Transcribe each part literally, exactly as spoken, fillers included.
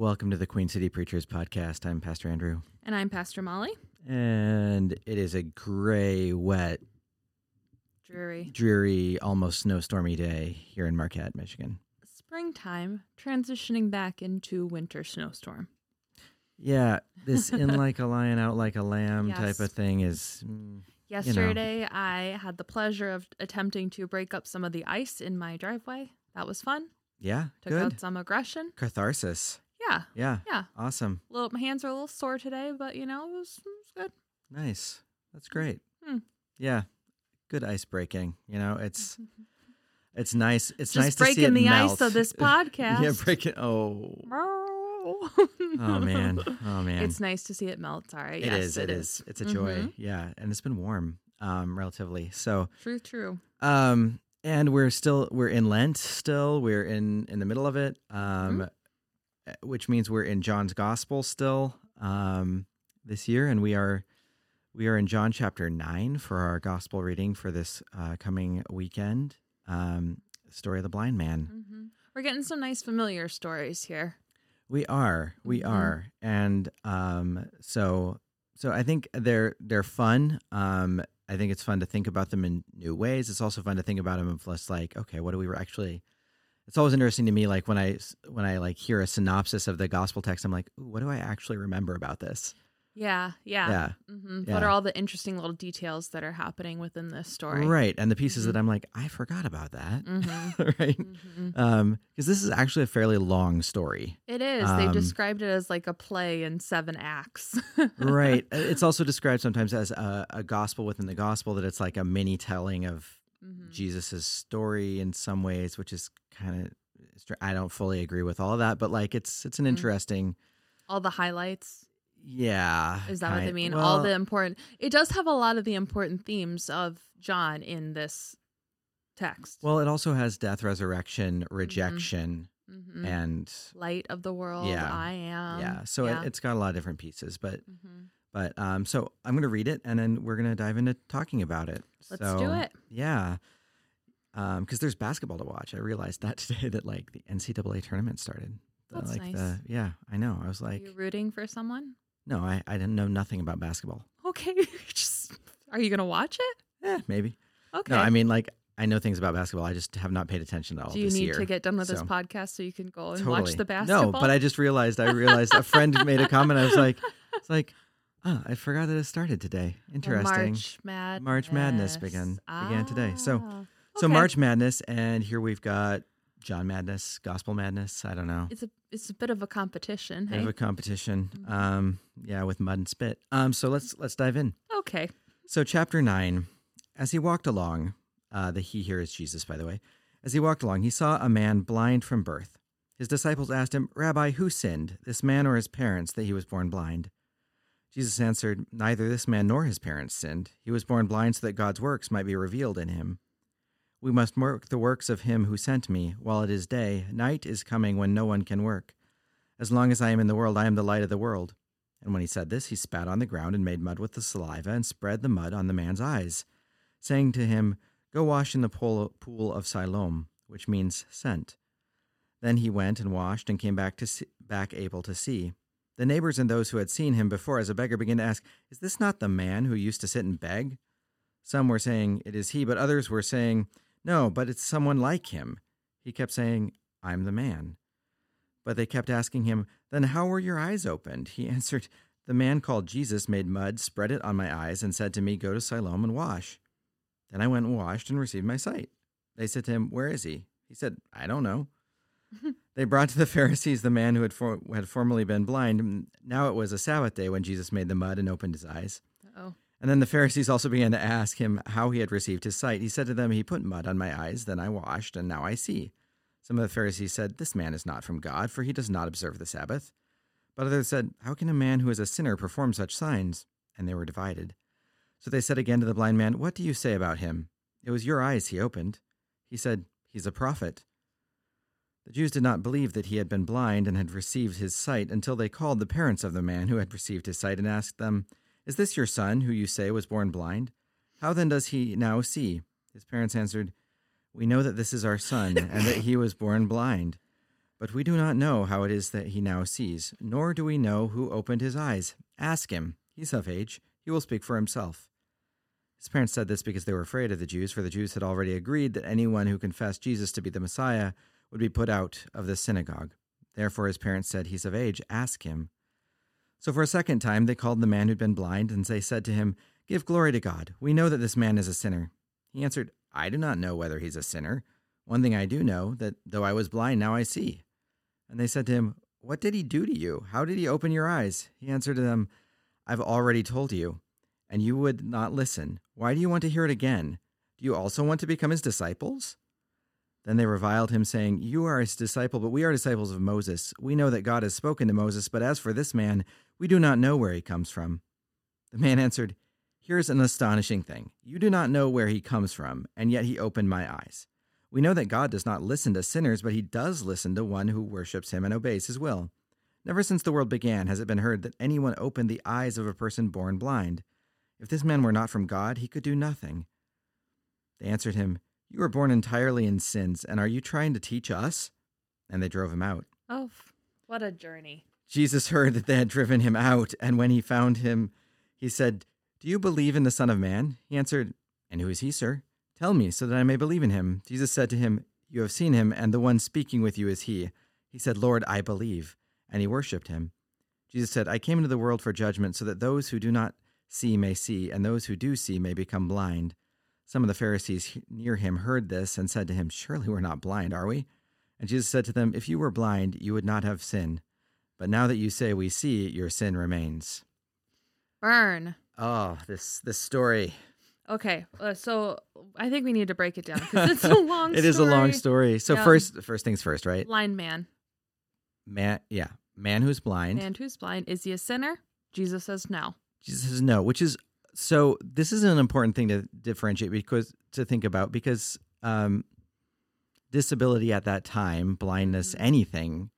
Welcome to the Queen City Preachers podcast. I'm Pastor Andrew. And I'm Pastor Molly. And it is a gray, wet, dreary, dreary, almost snowstormy day here in Marquette, Michigan. Springtime, transitioning back into winter snowstorm. Yeah, this in like a lion, out like a lamb yes. type of thing is... Mm, Yesterday, you know. I had the pleasure of attempting to break up some of the ice in my driveway. That was fun. Yeah, Took good. out some aggression. Catharsis. Yeah. Yeah. Yeah. Awesome. Little, my hands are a little sore today, but, you know, it was, it was good. Nice. That's great. Hmm. Yeah. Good ice breaking. You know, it's it's nice. It's Just nice to see it breaking the melt. ice of this podcast. yeah, breaking. Oh. oh, man. Oh, man. It's nice to see it melt. All right. It yes, is. It, it is. is. It's a joy. Mm-hmm. Yeah. And it's been warm, um, relatively. So. True, true. Um, and we're still, we're in Lent still. We're in, in the middle of it. Um. Mm-hmm. Which means we're in John's Gospel still um, this year, and we are we are in John chapter nine for our Gospel reading for this uh, coming weekend. Um, story of the blind man. Mm-hmm. We're getting some nice familiar stories here. We are, we mm-hmm. are, and um, so so I think they're they're fun. Um, I think it's fun to think about them in new ways. It's also fun to think about them in less like, okay, what do we actually? It's always interesting to me, like when I when I like hear a synopsis of the gospel text, I'm like, ooh, what do I actually remember about this? Yeah, yeah. yeah. Mm-hmm. yeah. What are all the interesting little details that are happening within this story? Right, and the pieces mm-hmm. that I'm like, I forgot about that, mm-hmm. right? Because mm-hmm. um, this is actually a fairly long story. It is. Um, they described it as like a play in seven acts. right. It's also described sometimes as a, a gospel within the gospel, that it's like a mini telling of Mm-hmm. Jesus's story in some ways, which is kind of, I don't fully agree with all of that, but like it's it's an interesting. All the highlights. Yeah. Is that what they mean? Well, all the important. It does have a lot of the important themes of John in this text. Well, it also has death, resurrection, rejection, mm-hmm. and light of the world. Yeah, I am. Yeah. So yeah. It, it's got a lot of different pieces, but mm-hmm. But um, so I'm going to read it, and then we're going to dive into talking about it. Let's so, do it. Yeah. Because um, there's basketball to watch. I realized that today, that like the N C double A tournament started. That's the, like, nice. The, yeah, I know. I was like. Are you rooting for someone? No, I, I didn't know nothing about basketball. Okay. just, are you going to watch it? Eh, maybe. Okay. No, I mean, like, I know things about basketball. I just have not paid attention to all this year. Do you need year. to get done with so, this podcast so you can go and totally. watch the basketball? No, but I just realized, I realized a friend made a comment. I was like, it's like. Oh, I forgot that it started today. Interesting. March Madness. March Madness began ah, began today. So, okay. so March Madness, and here we've got John Madness, Gospel Madness. I don't know. It's a it's a bit of a competition. Bit hey? of a competition. Mm-hmm. Um, yeah, with mud and spit. Um, so let's let's dive in. Okay. So chapter nine, as he walked along, uh, the he here is Jesus, by the way. As he walked along, he saw a man blind from birth. His disciples asked him, "Rabbi, who sinned, this man or his parents, that he was born blind?" Jesus answered, "Neither this man nor his parents sinned. He was born blind so that God's works might be revealed in him. We must work the works of him who sent me. While it is day, night is coming when no one can work. As long as I am in the world, I am the light of the world." And when he said this, he spat on the ground and made mud with the saliva and spread the mud on the man's eyes, saying to him, "Go wash in the pool of Siloam," which means sent. Then he went and washed and came back to see, back able to see. The neighbors and those who had seen him before as a beggar began to ask, "Is this not the man who used to sit and beg?" Some were saying, "It is he," but others were saying, "No, but it's someone like him." He kept saying, "I'm the man." But they kept asking him, "Then how were your eyes opened?" He answered, "The man called Jesus made mud, spread it on my eyes, and said to me, 'Go to Siloam and wash.' Then I went and washed and received my sight." They said to him, "Where is he?" He said, "I don't know." They brought to the Pharisees the man who had for, had formerly been blind. Now it was a Sabbath day when Jesus made the mud and opened his eyes. Uh-oh. And then the Pharisees also began to ask him how he had received his sight. He said to them, "He put mud on my eyes, then I washed, and now I see." Some of the Pharisees said, "This man is not from God, for he does not observe the Sabbath." But others said, "How can a man who is a sinner perform such signs?" And they were divided. So they said again to the blind man, "What do you say about him? It was your eyes he opened." He said, "He's a prophet." The Jews did not believe that he had been blind and had received his sight until they called the parents of the man who had received his sight and asked them, "Is this your son, who you say was born blind? How then does he now see?" His parents answered, "We know that this is our son and that he was born blind. But we do not know how it is that he now sees, nor do we know who opened his eyes. Ask him. He's of age. He will speak for himself." His parents said this because they were afraid of the Jews, for the Jews had already agreed that anyone who confessed Jesus to be the Messiah would be put out of the synagogue. Therefore his parents said, "He's of age. Ask him." So for a second time they called the man who'd been blind, and they said to him, "Give glory to God. We know that this man is a sinner." He answered, "I do not know whether he's a sinner. One thing I do know, that though I was blind, now I see." And they said to him, "What did he do to you? How did he open your eyes?" He answered to them, "I've already told you, and you would not listen. Why do you want to hear it again? Do you also want to become his disciples?" Then they reviled him, saying, "You are his disciple, but we are disciples of Moses. We know that God has spoken to Moses, but as for this man, we do not know where he comes from." The man answered, "Here's an astonishing thing. You do not know where he comes from, and yet he opened my eyes. We know that God does not listen to sinners, but he does listen to one who worships him and obeys his will. Never since the world began has it been heard that anyone opened the eyes of a person born blind. If this man were not from God, he could do nothing." They answered him, "You were born entirely in sins, and are you trying to teach us?" And they drove him out. Oh, what a journey. Jesus heard that they had driven him out, and when he found him, he said, "Do you believe in the Son of Man?" He answered, "And who is he, sir? Tell me, so that I may believe in him." Jesus said to him, "You have seen him, and the one speaking with you is he." He said, "Lord, I believe," and he worshipped him. Jesus said, "I came into the world for judgment, so that those who do not see may see, and those who do see may become blind." Some of the Pharisees near him heard this and said to him, "Surely we're not blind, are we?" And Jesus said to them, "If you were blind, you would not have sin. But now that you say we see, your sin remains." Burn. Oh, this this story. Okay, uh, so I think we need to break it down because it's a long story. It is a long story. So yeah. first first things first, right? Blind man. Man, yeah. Man who's blind. Man who's blind. Is he a sinner? Jesus says no. Jesus says no, which is... So this is an important thing to differentiate because to think about because um, disability at that time, blindness, mm-hmm. anything,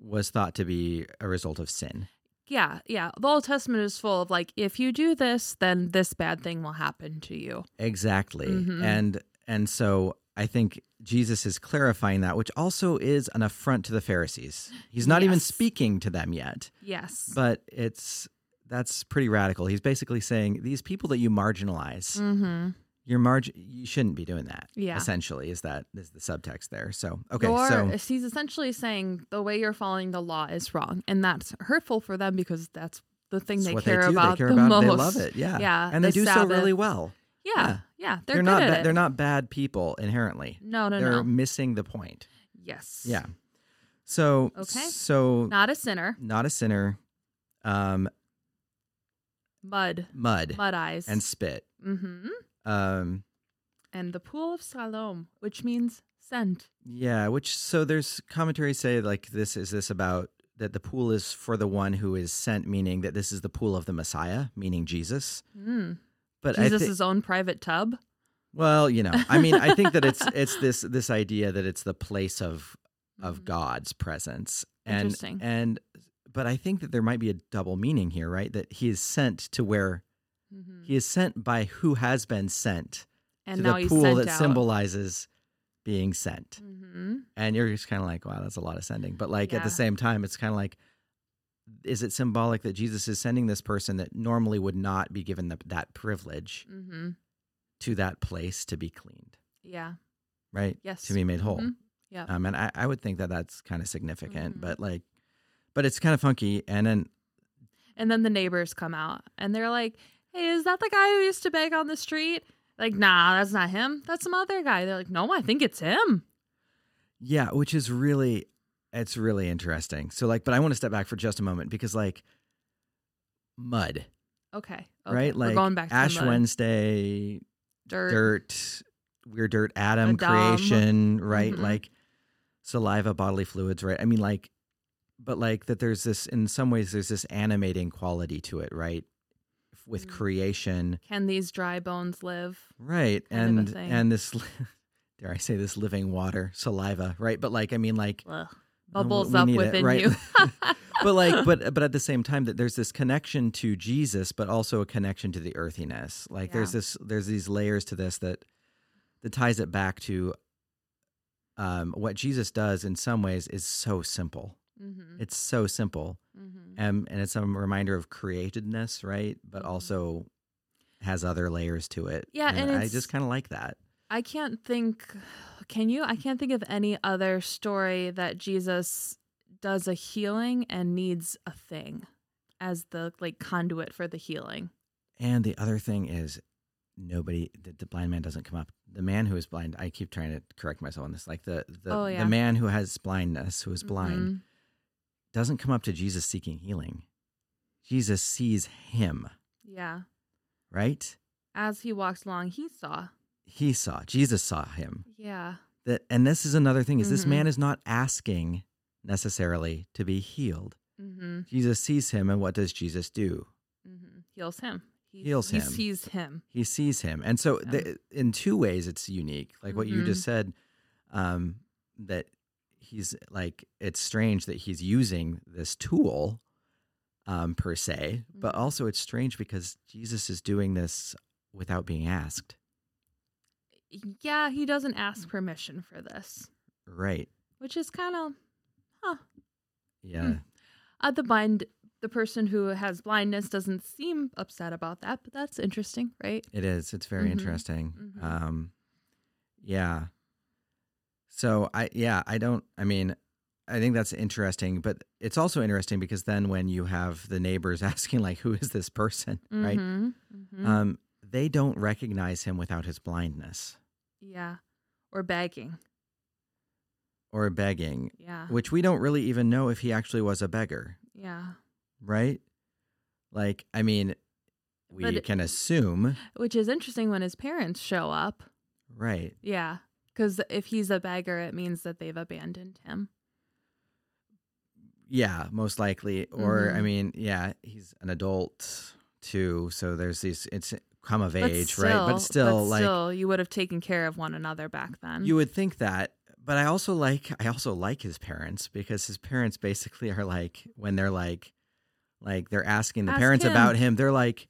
was thought to be a result of sin. Yeah, yeah. The Old Testament is full of like, if you do this, then this bad thing will happen to you. Exactly, mm-hmm. and and so I think Jesus is clarifying that, which also is an affront to the Pharisees. He's not yes. even speaking to them yet. Yes, but it's. That's pretty radical. He's basically saying these people that you marginalize, mm-hmm. you're marg- you shouldn't be doing that. Yeah, essentially is that is the subtext there. So okay, or, so he's essentially saying the way you're following the law is wrong, and that's hurtful for them because that's the thing they care, they, about they care about. The most. They love it. Yeah, yeah, and they the do Sabbath. So really well. Yeah, yeah, yeah they're, they're not. Good at ba- it. They're not bad people inherently. No, no, they're no. They're missing the point. Yes. Yeah. So okay. So not a sinner. Not a sinner. Um. Mud. Mud. Mud eyes. And spit. Mm-hmm. Um, and the pool of Siloam, which means scent. Yeah, which, so there's commentaries say, like, this is this about, that the pool is for the one who is sent, meaning that this is the pool of the Messiah, meaning Jesus. Mm. But Jesus' I thi- own private tub? Well, you know, I mean, I think that it's it's this this idea that it's the place of of mm-hmm. God's presence. And, Interesting. And... But I think that there might be a double meaning here, right? That he is sent to where mm-hmm. he is sent by who has been sent and to now the pool that out. Symbolizes being sent. Mm-hmm. And you're just kind of like, wow, that's a lot of sending. But like yeah. at the same time, it's kind of like, is it symbolic that Jesus is sending this person that normally would not be given the, that privilege mm-hmm. to that place to be cleaned? Yeah. Right? Yes. To be made whole. Mm-hmm. Yeah. Um, and I, I would think that that's kind of significant, mm-hmm. but like, But it's kind of funky, and then... And then the neighbors come out, and they're like, "Hey, is that the guy who used to beg on the street?" Like, "Nah, that's not him. That's some other guy." They're like, "No, I think it's him." Yeah, which is really... It's really interesting. So, like, but I want to step back for just a moment, because, like, mud. Okay. okay. Right? Like, we're going back to Ash the mud. Wednesday, dirt. dirt, weird dirt, Adam, Adam. Creation, right? Mm-hmm. Like, saliva, bodily fluids, right? I mean, like... But like that there's this, in some ways, there's this animating quality to it, right? With mm. creation. Can these dry bones live? Right. And and this, dare I say this, living water, saliva, right? But like, I mean like. Ugh. Bubbles up within it, right? you. But like, but but at the same time that there's this connection to Jesus, but also a connection to the earthiness. Like yeah. there's this, there's these layers to this that, that ties it back to um, what Jesus does in some ways is so simple. Mm-hmm. It's so simple. Mm-hmm. Um, and it's a reminder of createdness, right? But mm-hmm. also has other layers to it. Yeah, and, and I just kind of like that. I can't think, can you? I can't think of any other story that Jesus does a healing and needs a thing as the like conduit for the healing. And the other thing is nobody, the, the blind man doesn't come up. The man who is blind, I keep trying to correct myself on this, like the the, oh, yeah. the man who has blindness, who is blind, mm-hmm. doesn't come up to Jesus seeking healing. Jesus sees him. Yeah. Right? As he walks along, he saw. He saw. Jesus saw him. Yeah. That, and this is another thing, is mm-hmm. this man is not asking necessarily to be healed. Mm-hmm. Jesus sees him, and what does Jesus do? Mm-hmm. Heals him. He, heals him. He sees him. He sees him. And so yeah. the, in two ways it's unique. Like what mm-hmm. you just said, um, that he's like, it's strange that he's using this tool um, per se, mm-hmm. but also it's strange because Jesus is doing this without being asked. Yeah, he doesn't ask permission for this. Right. Which is kind of, huh. Yeah. Mm. Uh, the blind, the person who has blindness doesn't seem upset about that, but that's interesting, right? It is. It's very mm-hmm. interesting. Mm-hmm. Um, yeah. So I, yeah, I don't, I mean, I think that's interesting, but it's also interesting because then when you have the neighbors asking like, who is this person? Mm-hmm. Right. Mm-hmm. Um, they don't recognize him without his blindness. Yeah. Or begging. Or begging. Yeah. Which we don't really even know if he actually was a beggar. Yeah. Right? Like, I mean, we but, can assume. Which is interesting when his parents show up. Right. Yeah. Because if he's a beggar, it means that they've abandoned him. Yeah, most likely. Or, mm-hmm. I mean, yeah, he's an adult too. So there's these, it's come of but age, still, right? But still, but like. Still, you would have taken care of one another back then. You would think that. But I also like I also like his parents because his parents basically are like when they're like like they're asking the Ask parents him. about him, they're like,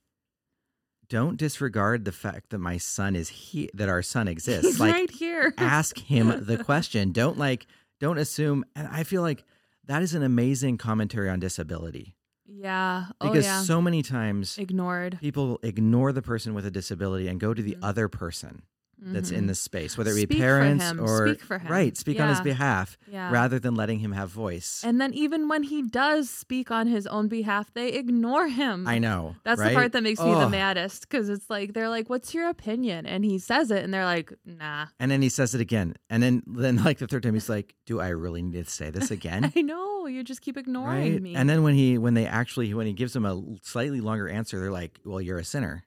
don't disregard the fact that my son is he that our son exists. He's like, right here. Ask him the question. Don't like don't assume. And I feel like that is an amazing commentary on disability. Yeah. Because oh, yeah. so many times ignored people ignore the person with a disability and go to the mm-hmm. other person. That's mm-hmm. in this space, whether it be speak parents for him. or speak for him. right, speak yeah. on his behalf yeah. rather than letting him have voice. And then even when he does speak on his own behalf, they ignore him. I know. That's right? the part that makes oh. me the maddest because it's like they're like, "What's your opinion?" And he says it, and they're like, "Nah." And then he says it again, and then then like the third time he's like, "Do I really need to say this again?" I know. You just keep ignoring right? me. And then when he when they actually when he gives them a slightly longer answer, they're like, "Well, you're a sinner."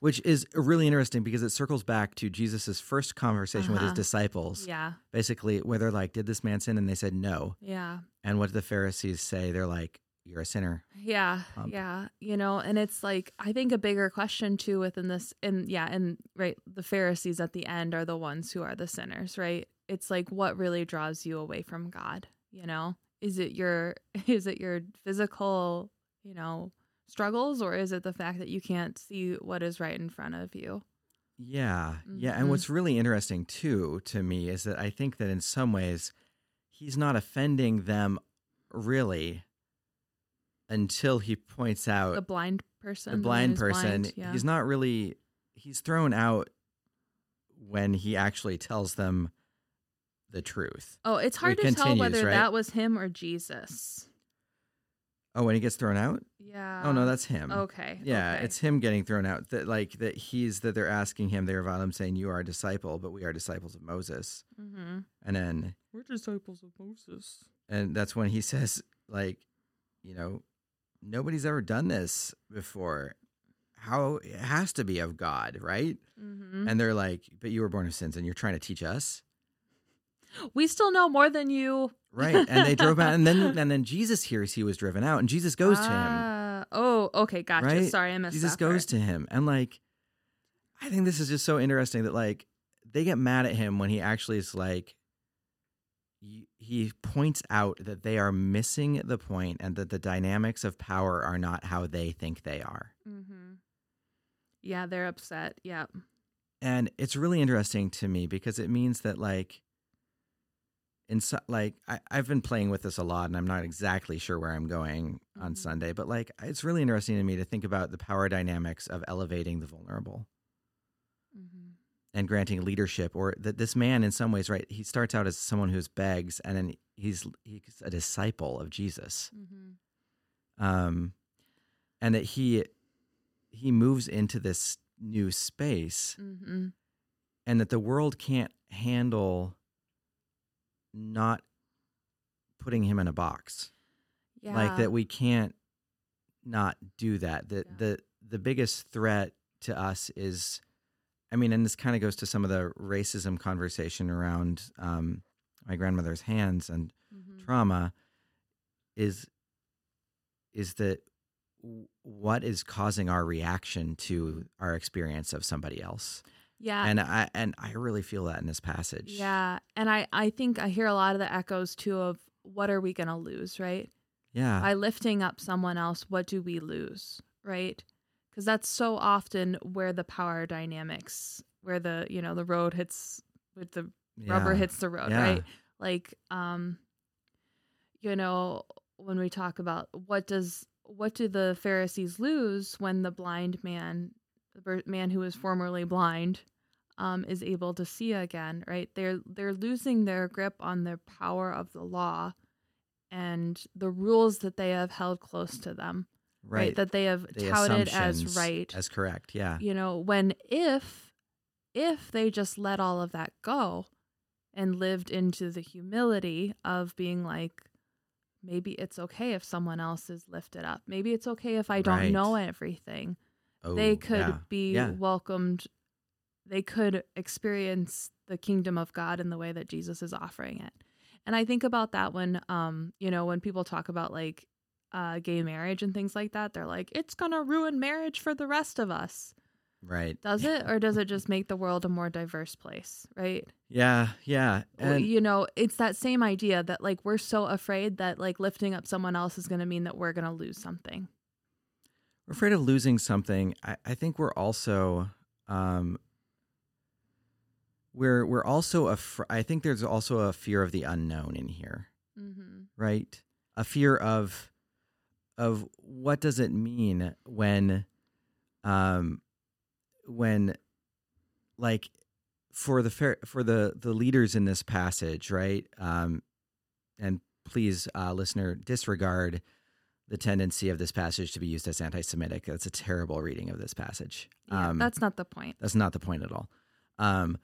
Which is really interesting because it circles back to Jesus' first conversation uh-huh. with his disciples. Yeah. Basically, where they're like, did this man sin? And they said no. Yeah. And what did the Pharisees say? They're like, you're a sinner. Yeah. Um, yeah. You know, and it's like, I think a bigger question too within this, and yeah, and right, the Pharisees at the end are the ones who are the sinners, right? It's like, what really draws you away from God? You know, is it your, is it your physical, you know, struggles, or is it the fact that you can't see what is right in front of you? Yeah. Mm-hmm. Yeah. And what's really interesting too to me is that I think that in some ways he's not offending them really until he points out the blind person. The blind the person. Blind, yeah. He's not really, he's thrown out when he actually tells them the truth. Oh, it's hard it to continues, tell whether right? that was him or Jesus. Oh, when he gets thrown out? Yeah. Oh no, that's him. Okay. Yeah, okay. It's him getting thrown out. That like that he's that they're asking him. They revile him, saying, "You are a disciple, but we are disciples of Moses." Mm-hmm. And then we're disciples of Moses. And that's when he says, like, you know, nobody's ever done this before. How it has to be of God, right? Mm-hmm. And they're like, "But you were born of sins, and you're trying to teach us." We still know more than you. Right. And they drove out. And then and then Jesus hears he was driven out. And Jesus goes uh, to him. Oh, okay. Gotcha. Right? Sorry, I missed Jesus that goes part. to him. And, like, I think this is just so interesting that, like, they get mad at him when he actually is, like, he, he points out that they are missing the point and that the dynamics of power are not how they think they are. Mm-hmm. Yeah, they're upset. Yeah. And it's really interesting to me because it means that, like, in so, like I, I've been playing with this a lot, and I'm not exactly sure where I'm going mm-hmm. on Sunday, but like it's really interesting to me to think about the power dynamics of elevating the vulnerable mm-hmm. and granting leadership. Or that this man, in some ways, right? He starts out as someone who begs, and then he's he's a disciple of Jesus, mm-hmm. um, and that he he moves into this new space, mm-hmm. and that the world can't handle not putting him in a box. Yeah. Like that we can't not do that. The, yeah. the the biggest threat to us is, I mean, and this kind of goes to some of the racism conversation around um, My Grandmother's Hands and mm-hmm. trauma, is is that what is causing our reaction to our experience of somebody else. Yeah. And I and I really feel that in this passage. Yeah. And I, I think I hear a lot of the echoes too of what are we going to lose, right? Yeah. By lifting up someone else, what do we lose, right? Because that's so often where the power dynamics, where the, you know, the road hits, with the yeah. rubber hits the road, yeah. right? Like, um, you know, when we talk about what does, what do the Pharisees lose when the blind man the man who was formerly blind um, is able to see again, right? They're they're losing their grip on the power of the law and the rules that they have held close to them, right? right? That they have the touted as right. As correct, yeah. You know, when if, if they just let all of that go and lived into the humility of being like, maybe it's okay if someone else is lifted up. Maybe it's okay if I don't right. know everything. Oh, they could yeah. be yeah. welcomed. They could experience the kingdom of God in the way that Jesus is offering it. And I think about that when, um, you know, when people talk about like uh, gay marriage and things like that, they're like, it's going to ruin marriage for the rest of us. Right. Does it? Or does it just make the world a more diverse place? Right. Yeah. Yeah. And you know, it's that same idea that like we're so afraid that like lifting up someone else is going to mean that we're going to lose something. We're afraid of losing something. I, I think we're also um, we're we're also afraid. I think there's also a fear of the unknown in here, mm-hmm. right? A fear of of what does it mean when um, when like for the for the the leaders in this passage, right? Um, and please, uh, listener, disregard the tendency of this passage to be used as anti-Semitic. That's a terrible reading of this passage. Yeah, um, that's not the point. That's not the point at all. Um,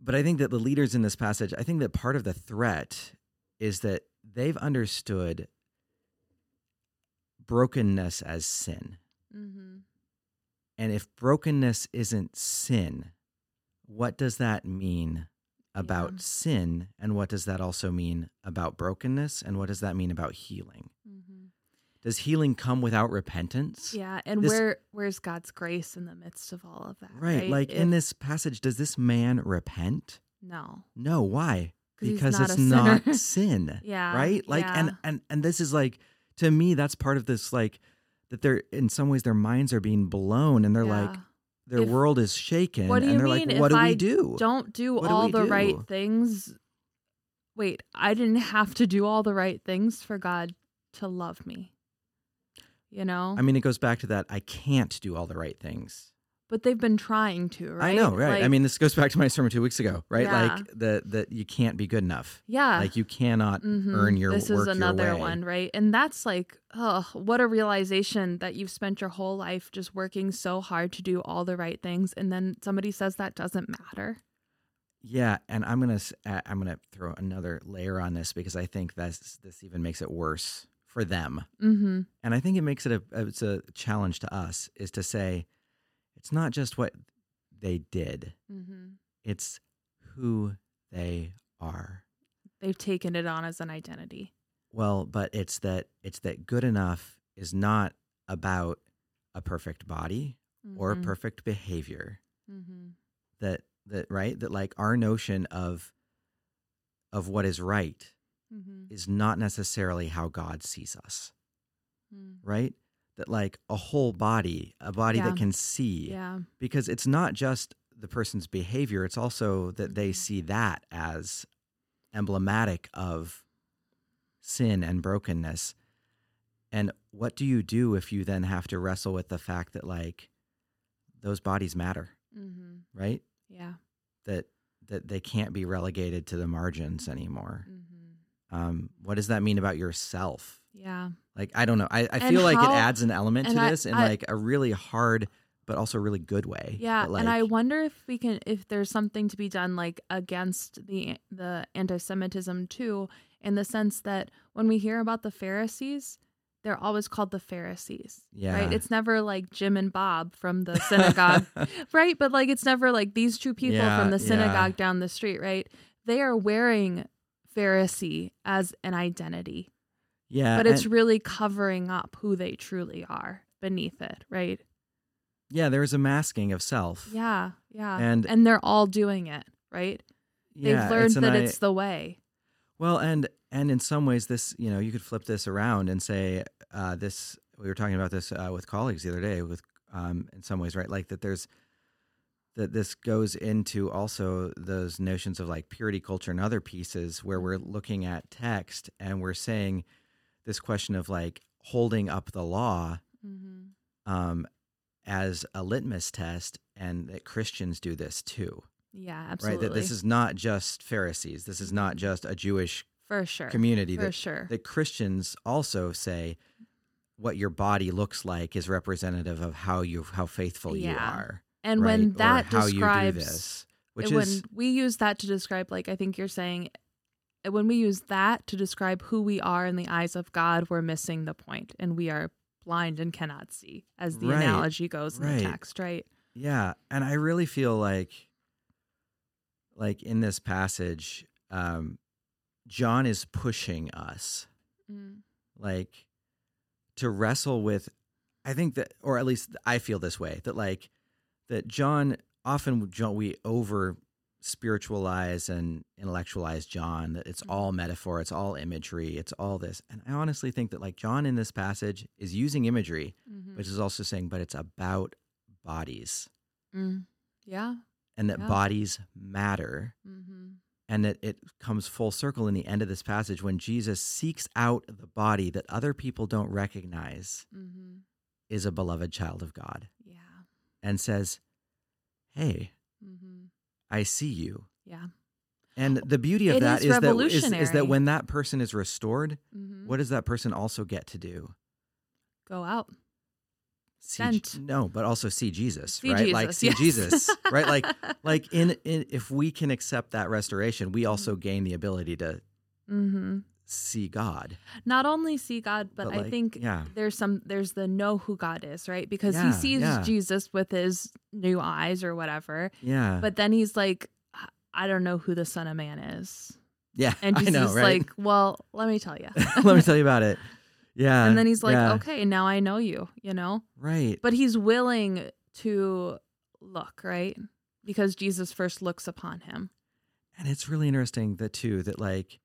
but I think that the leaders in this passage, I think that part of the threat is that they've understood brokenness as sin. Mm-hmm. And if brokenness isn't sin, what does that mean about yeah. sin? And what does that also mean about brokenness? And what does that mean about healing? Mm-hmm. Does healing come without repentance? Yeah, and this, where where's God's grace in the midst of all of that? Right, right? Like if, in this passage, does this man repent? No. No, why? Because it's not sin. Yeah. Right? Like yeah. and and and this is like, to me, that's part of this, like that they're in some ways their minds are being blown and they're yeah. like Their if, world is shaken, what do you and they're mean like, what do I we do? Don't do what all do the do? right things. Wait, I didn't have to do all the right things for God to love me, you know? I mean, it goes back to that, I can't do all the right things. But they've been trying to, right? I know, right. Like, I mean, this goes back to my sermon two weeks ago, right? Yeah. Like, the, the, you can't be good enough. Yeah. Like, you cannot mm-hmm. earn your this work This is another your way. one, right? And that's like, oh, what a realization that you've spent your whole life just working so hard to do all the right things, and then somebody says that doesn't matter. Yeah, and I'm going to I'm gonna throw another layer on this because I think that's, this even makes it worse for them. Mm-hmm. And I think it makes it a, it's a challenge to us is to say, it's not just what they did. Mm-hmm. It's who they are. They've taken it on as an identity. Well, but it's that it's that good enough is not about a perfect body mm-hmm. or perfect behavior. Mm-hmm. That that right that like our notion of of what is right mm-hmm. is not necessarily how God sees us. Mm. Right? That like a whole body, a body yeah. that can see, yeah. because it's not just the person's behavior. It's also that they see that as emblematic of sin and brokenness. And what do you do if you then have to wrestle with the fact that, like, those bodies matter, mm-hmm. right? Yeah. That that they can't be relegated to the margins anymore. Mm-hmm. Um, what does that mean about yourself? Yeah. Like, I don't know. I, I feel how, like it adds an element to I, this in, I, like, a really hard but also really good way. Yeah, like, and I wonder if we can, if there's something to be done, like, against the the anti-Semitism, too, in the sense that when we hear about the Pharisees, they're always called the Pharisees, yeah. right? It's never like Jim and Bob from the synagogue, right? But, like, it's never like these two people yeah, from the synagogue yeah. down the street, right? They are wearing Pharisee as an identity. Yeah. But it's and- really covering up who they truly are beneath it, right? Yeah, there is a masking of self. Yeah, yeah. And, and they're all doing it, right? Yeah, They've learned it's that I, it's the way. Well, and and in some ways this, you know, you could flip this around and say uh, this, we were talking about this uh, with colleagues the other day with, um, in some ways, right? Like that there's, that this goes into also those notions of like purity culture and other pieces where we're looking at text and we're saying this question of like holding up the law, mm-hmm. um, as a litmus test, and that Christians do this too. Yeah, absolutely. Right? That this is not just Pharisees. This is not just a Jewish For sure. community. For that, sure. That Christians also say what your body looks like is representative of how you how faithful yeah. you are. And right? when that or how describes, you do this, which when is, we use that to describe, like I think you're saying, when we use that to describe who we are in the eyes of God, we're missing the point, and we are blind and cannot see, as the right, analogy goes in right. the text, right? Yeah, and I really feel like, like in this passage, um, John is pushing us, mm. like, to wrestle with, I think that, or at least I feel this way, that like, that John, often John, we over-spiritualize and intellectualize John, that it's mm. all metaphor, it's all imagery, it's all this. And I honestly think that like John in this passage is using imagery, mm-hmm. which is also saying, but it's about bodies. Mm. Yeah. And that yeah. bodies matter. Mm-hmm. And that it comes full circle in the end of this passage when Jesus seeks out the body that other people don't recognize mm-hmm. is a beloved child of God. Yeah. And says, hey, mm-hmm. I see you. Yeah. And the beauty of it that is, is, that, is, is that when that person is restored, mm-hmm. what does that person also get to do? Go out. See, no, but also see Jesus, see right? Jesus, like see yes. Jesus, right? Like, like in, in if we can accept that restoration, we also gain the ability to mm-hmm. see God. Not only see God, but, but I like, think yeah. there's some there's the know who God is, right? Because yeah, he sees yeah. Jesus with his new eyes or whatever. Yeah. But then he's like, I don't know who the Son of Man is. Yeah, and Jesus I know, right? like, well, let me tell you. Let me tell you about it. Yeah. And then he's like, yeah. okay, now I know you, you know? Right. But he's willing to look, right? Because Jesus first looks upon him. And it's really interesting that, too, that like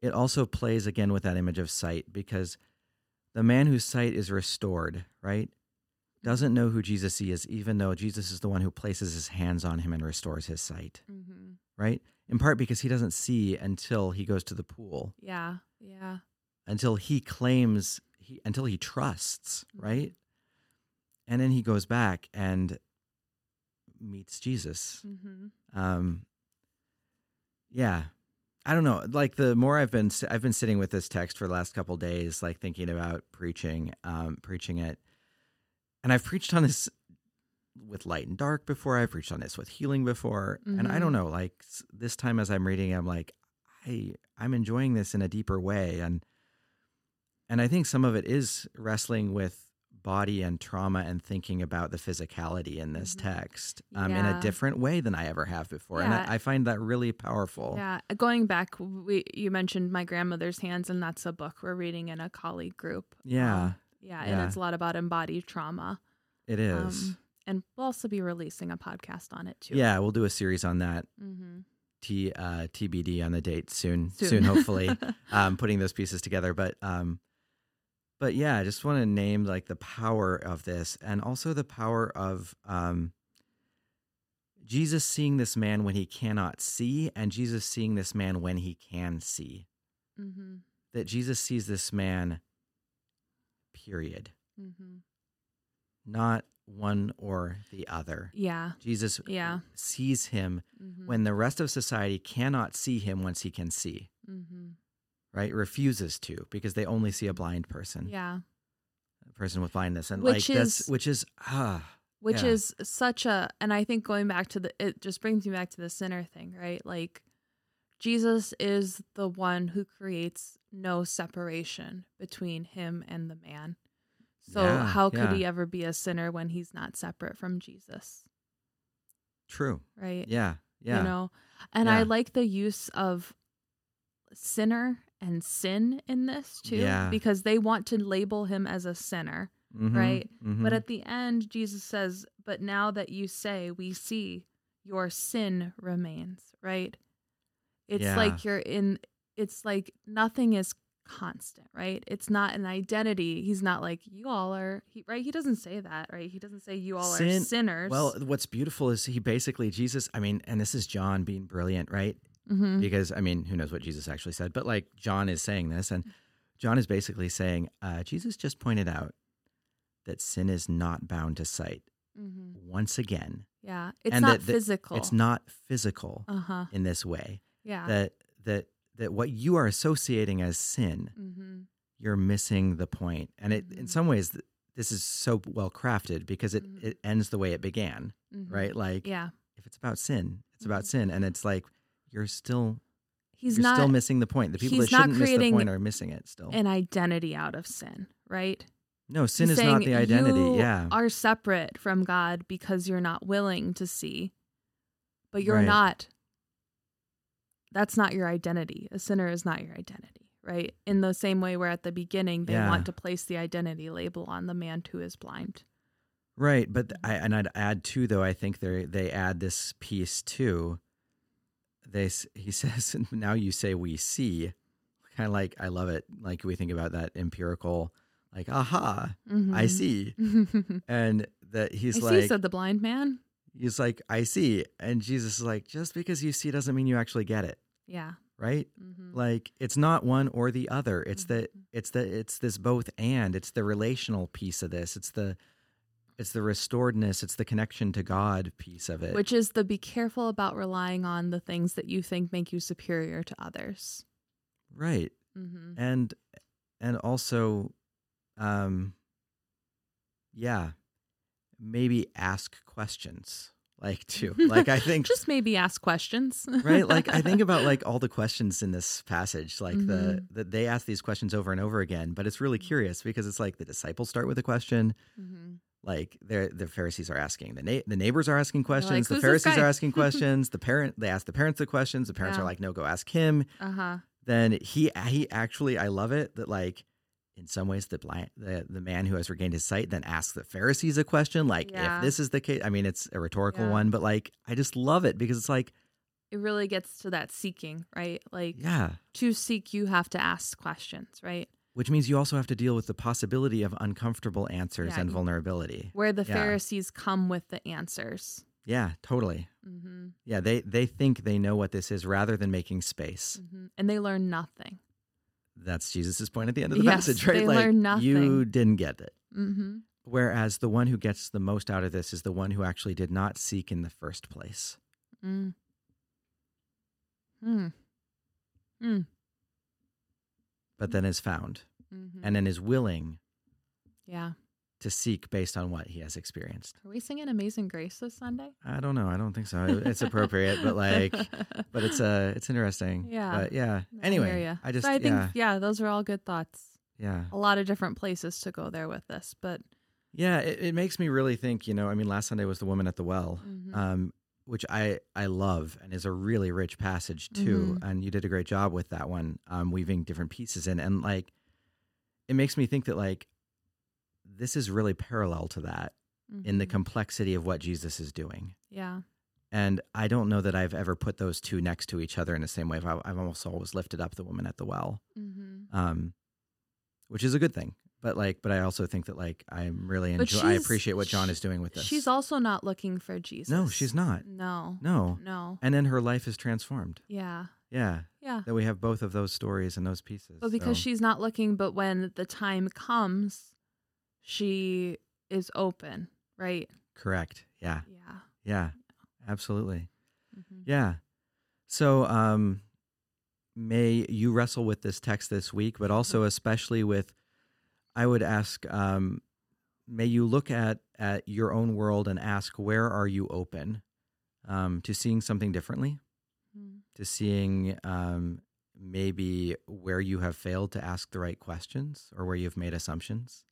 it also plays again with that image of sight, because the man whose sight is restored, right, doesn't know who Jesus is, even though Jesus is the one who places his hands on him and restores his sight, mm-hmm. right? In part because he doesn't see until he goes to the pool. Yeah, yeah. Until he claims, he, until he trusts, right? Mm-hmm. And then he goes back and meets Jesus. Mm-hmm. Um, yeah, I don't know. Like the more I've been, I've been sitting with this text for the last couple of days, like thinking about preaching, um, preaching it. And I've preached on this with light and dark before. I've preached on this with healing before. Mm-hmm. And I don't know, like this time as I'm reading, I'm like, hey, I'm enjoying this in a deeper way. And and I think some of it is wrestling with body and trauma and thinking about the physicality in this mm-hmm. text um, yeah. in a different way than I ever have before. Yeah. And I, I find that really powerful. Yeah. Going back, we, you mentioned My Grandmother's Hands, and that's a book we're reading in a colleague group. Yeah. Um, yeah. And yeah. it's a lot about embodied trauma. It is. Um, and we'll also be releasing a podcast on it too. Yeah. We'll do a series on that. Mm-hmm. T, uh, T B D on the date soon, soon, soon hopefully, um, putting those pieces together. But, um, but yeah, I just want to name like the power of this, and also the power of um, Jesus seeing this man when he cannot see, and Jesus seeing this man when he can see. Mm-hmm. That Jesus sees this man, period. Mm-hmm. Not one or the other. Yeah. Jesus yeah. sees him mm-hmm. when the rest of society cannot see him once he can see. Mm-hmm. Right? Refuses to, because they only see a blind person. Yeah. A person with blindness. And which like is, that's which is ah. Which yeah. is such a, and I think going back to the, it just brings me back to the sinner thing, right? Like, Jesus is the one who creates no separation between him and the man. So yeah, how could yeah. he ever be a sinner when he's not separate from Jesus? True. Right? Yeah. Yeah. You know, and yeah. I like the use of sinner and sin in this too, yeah. because they want to label him as a sinner. Mm-hmm, right? Mm-hmm. But at the end, Jesus says, but now that you say we see, your sin remains, right? It's yeah. like you're in, it's like nothing is constant, right? It's not an identity. He's not like, you all are, he, right? He doesn't say that, right? He doesn't say you all sin, are sinners. Well, what's beautiful is he basically, Jesus, I mean, and this is John being brilliant, right? Mm-hmm. Because, I mean, who knows what Jesus actually said, but like John is saying this, and John is basically saying, uh, Jesus just pointed out that sin is not bound to sight. Mm-hmm. Once again. Yeah. It's not that, that physical. It's not physical uh-huh. in this way. Yeah. That that that what you are associating as sin, mm-hmm. you're missing the point. And it mm-hmm. in some ways th- this is so well crafted because it, mm-hmm. it ends the way it began. Mm-hmm. Right? Like yeah. if it's about sin, it's mm-hmm. about sin. And it's like you're still he's you're not, still missing the point. The people that shouldn't miss the point are missing it still. An identity out of sin, right? No, sin He's is not the identity. You yeah. are separate from God because you're not willing to see, but you're right. not. That's not your identity. A sinner is not your identity, right? In the same way where at the beginning they yeah. want to place the identity label on the man who is blind. Right, but th- I, and I'd add too, though, I think they they add this piece too. They he says, now you say we see, kind of like I love it. Like we think about that empirical. Like, aha, mm-hmm. I see. And that he's I like... I see, said the blind man. He's like, I see. And Jesus is like, just because you see doesn't mean you actually get it. Yeah. Right? Mm-hmm. Like, it's not one or the other. It's mm-hmm. that it's the, it's this both and. It's the relational piece of this. It's the it's the restoredness. It's the connection to God piece of it. Which is the be careful about relying on the things that you think make you superior to others. Right. Mm-hmm. And And also... Um, yeah, maybe ask questions like too. Like I think just maybe ask questions, right? Like I think about like all the questions in this passage, like mm-hmm. the, the, they ask these questions over and over again, but it's really curious because it's like the disciples start with a question. Mm-hmm. Like the the Pharisees are asking, the na- the neighbors are asking questions, like, the Pharisees are asking questions, the parent, they ask the parents the questions, the parents yeah. are like, no, go ask him. Uh-huh. Then he, he actually, I love it that like, in some ways, the blind, the, the man who has regained his sight then asks the Pharisees a question, like, yeah. if this is the case, I mean, it's a rhetorical yeah. one, but, like, I just love it because it's, like... It really gets to that seeking, right? Like, yeah. to seek, you have to ask questions, right? Which means you also have to deal with the possibility of uncomfortable answers yeah, and vulnerability. Where the yeah. Pharisees come with the answers. Yeah, totally. Mm-hmm. Yeah, they, they think they know what this is rather than making space. Mm-hmm. And they learn nothing. That's Jesus's point at the end of the yes, message, right? They like learn nothing. You didn't get it. Mm-hmm. Whereas the one who gets the most out of this is the one who actually did not seek in the first place. Mm. Mm. Mm. But then is found, mm-hmm. and then is willing. Yeah. To seek based on what he has experienced. Are we singing Amazing Grace this Sunday? I don't know. I don't think so. It's appropriate, but like, but it's uh, it's interesting. Yeah. But yeah. Anyway, I, I just so I think yeah. yeah, those are all good thoughts. Yeah. A lot of different places to go there with this, but yeah, it, it makes me really think. You know, I mean, last Sunday was the woman at the well, mm-hmm. um, which I I love and is a really rich passage too. Mm-hmm. And you did a great job with that one, um, weaving different pieces in, and like, it makes me think that like. This is really parallel to that mm-hmm. in the complexity of what Jesus is doing. Yeah. And I don't know that I've ever put those two next to each other in the same way. I've almost always lifted up the woman at the well, mm-hmm. um, which is a good thing. But like, but I also think that like I'm really enjoy. I appreciate what John is doing with this. She's also not looking for Jesus. No, she's not. No, no, no. And then her life is transformed. Yeah, yeah, yeah. That we have both of those stories and those pieces. Well, because so. she's not looking, but when the time comes, she is open, right? Correct. Yeah. Yeah. Yeah. Absolutely. Mm-hmm. Yeah. So, um, may you wrestle with this text this week, but also mm-hmm. especially with. I would ask, um, may you look at, at your own world and ask, where are you open um, to seeing something differently, mm. to seeing um, maybe where you have failed to ask the right questions or where you've made assumptions?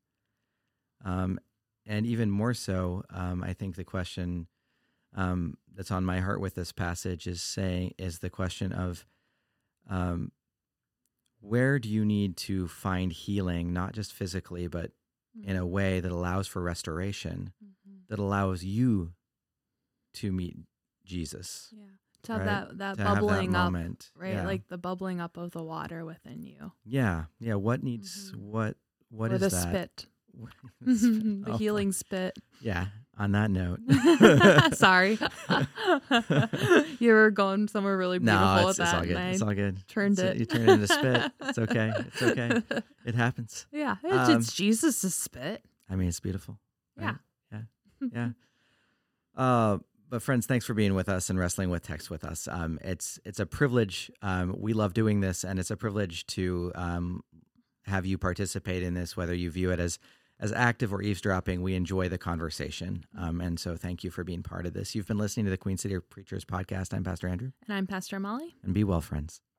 Um, and even more so, um, I think the question um, that's on my heart with this passage is saying is the question of, um, where do you need to find healing, not just physically, but mm-hmm. in a way that allows for restoration, mm-hmm. that allows you to meet Jesus? Yeah, to have right? that, that to bubbling have that moment. up, right? Yeah. Like the bubbling up of the water within you. Yeah, yeah. What needs, mm-hmm. what, what or is the that? Spit. What is the spit? The oh, healing fun. spit. Yeah, on that note. Sorry. You were going somewhere really beautiful no, with that. No, it's all good. It's all good. Turned it's, it. You turned it into spit. It's okay. It's okay. It happens. Yeah. It's, um, it's Jesus' spit. I mean, it's beautiful. Right? Yeah. Yeah. Yeah. uh, but friends, thanks for being with us and wrestling with text with us. Um, it's it's a privilege. Um, we love doing this, and it's a privilege to um, have you participate in this, whether you view it as As active or eavesdropping. We enjoy the conversation. Um, and so thank you for being part of this. You've been listening to the Queen City Preachers podcast. I'm Pastor Andrew. And I'm Pastor Molly. And be well, friends.